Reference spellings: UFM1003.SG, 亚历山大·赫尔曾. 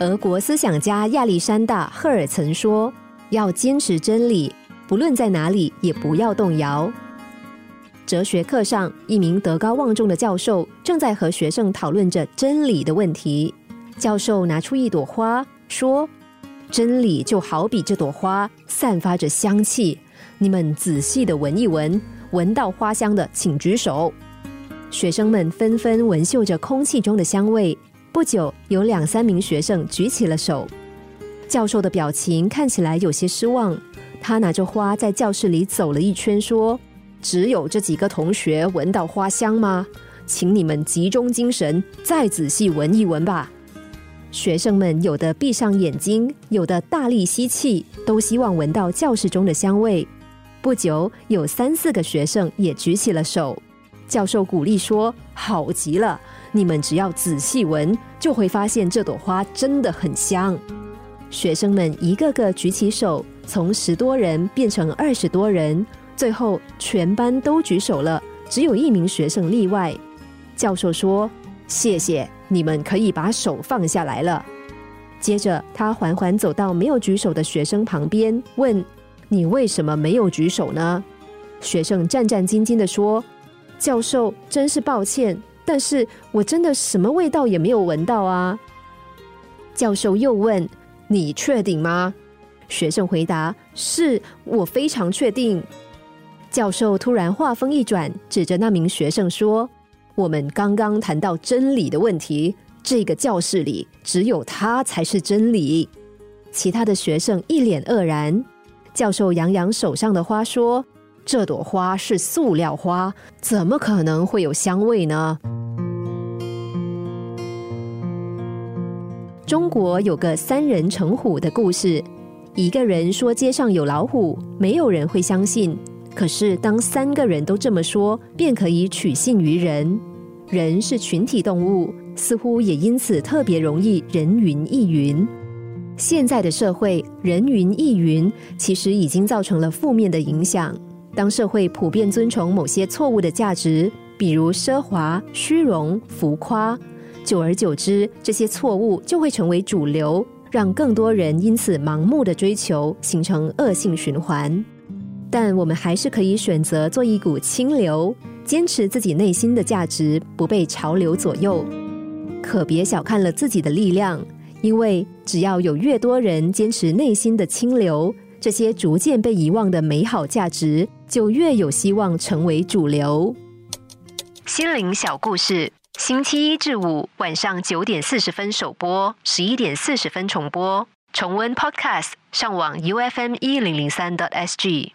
俄国思想家亚历山大·赫尔曾说，要坚持真理，不论在哪里也不要动摇。哲学课上，一名德高望重的教授正在和学生讨论着真理的问题。教授拿出一朵花说，真理就好比这朵花散发着香气，你们仔细地闻一闻，闻到花香的请举手。学生们纷纷闻嗅着空气中的香味，不久有2-3名学生举起了手。教授的表情看起来有些失望，他拿着花在教室里走了一圈说，只有这几个同学闻到花香吗？请你们集中精神，再仔细闻一闻吧。学生们有的闭上眼睛，有的大力吸气，都希望闻到教室中的香味。不久有3-4个学生也举起了手。教授鼓励说，好极了，你们只要仔细闻，就会发现这朵花真的很香。学生们一个个举起手，从10多人变成20多人，最后全班都举手了，只有1名学生例外。教授说，谢谢，你们可以把手放下来了。接着他缓缓走到没有举手的学生旁边，问，你为什么没有举手呢？学生战战兢兢地说，教授，真是抱歉，但是我真的什么味道也没有闻到啊。教授又问，你确定吗？学生回答，是，我非常确定。教授突然话锋一转，指着那名学生说，我们刚刚谈到真理的问题，这个教室里只有他才是真理。其他的学生一脸愕然。教授扬扬手上的花说，这朵花是塑料花，怎么可能会有香味呢？中国有个3人乘虎的故事。一个人说街上有老虎，没有人会相信，可是当3个人都这么说，便可以取信于人。人是群体动物，似乎也因此特别容易人云亦云。现在的社会人云亦云，其实已经造成了负面的影响。当社会普遍遵从某些错误的价值，比如奢华、虚荣、浮夸，久而久之，这些错误就会成为主流，让更多人因此盲目的追求，形成恶性循环。但我们还是可以选择做一股清流，坚持自己内心的价值，不被潮流左右。可别小看了自己的力量，因为只要有越多人坚持内心的清流，这些逐渐被遗忘的美好价值就越有希望成为主流。心灵小故事，星期1至5晚上9:40首播，11:40重播。重温 Podcast， 上网 UFM1003.SG。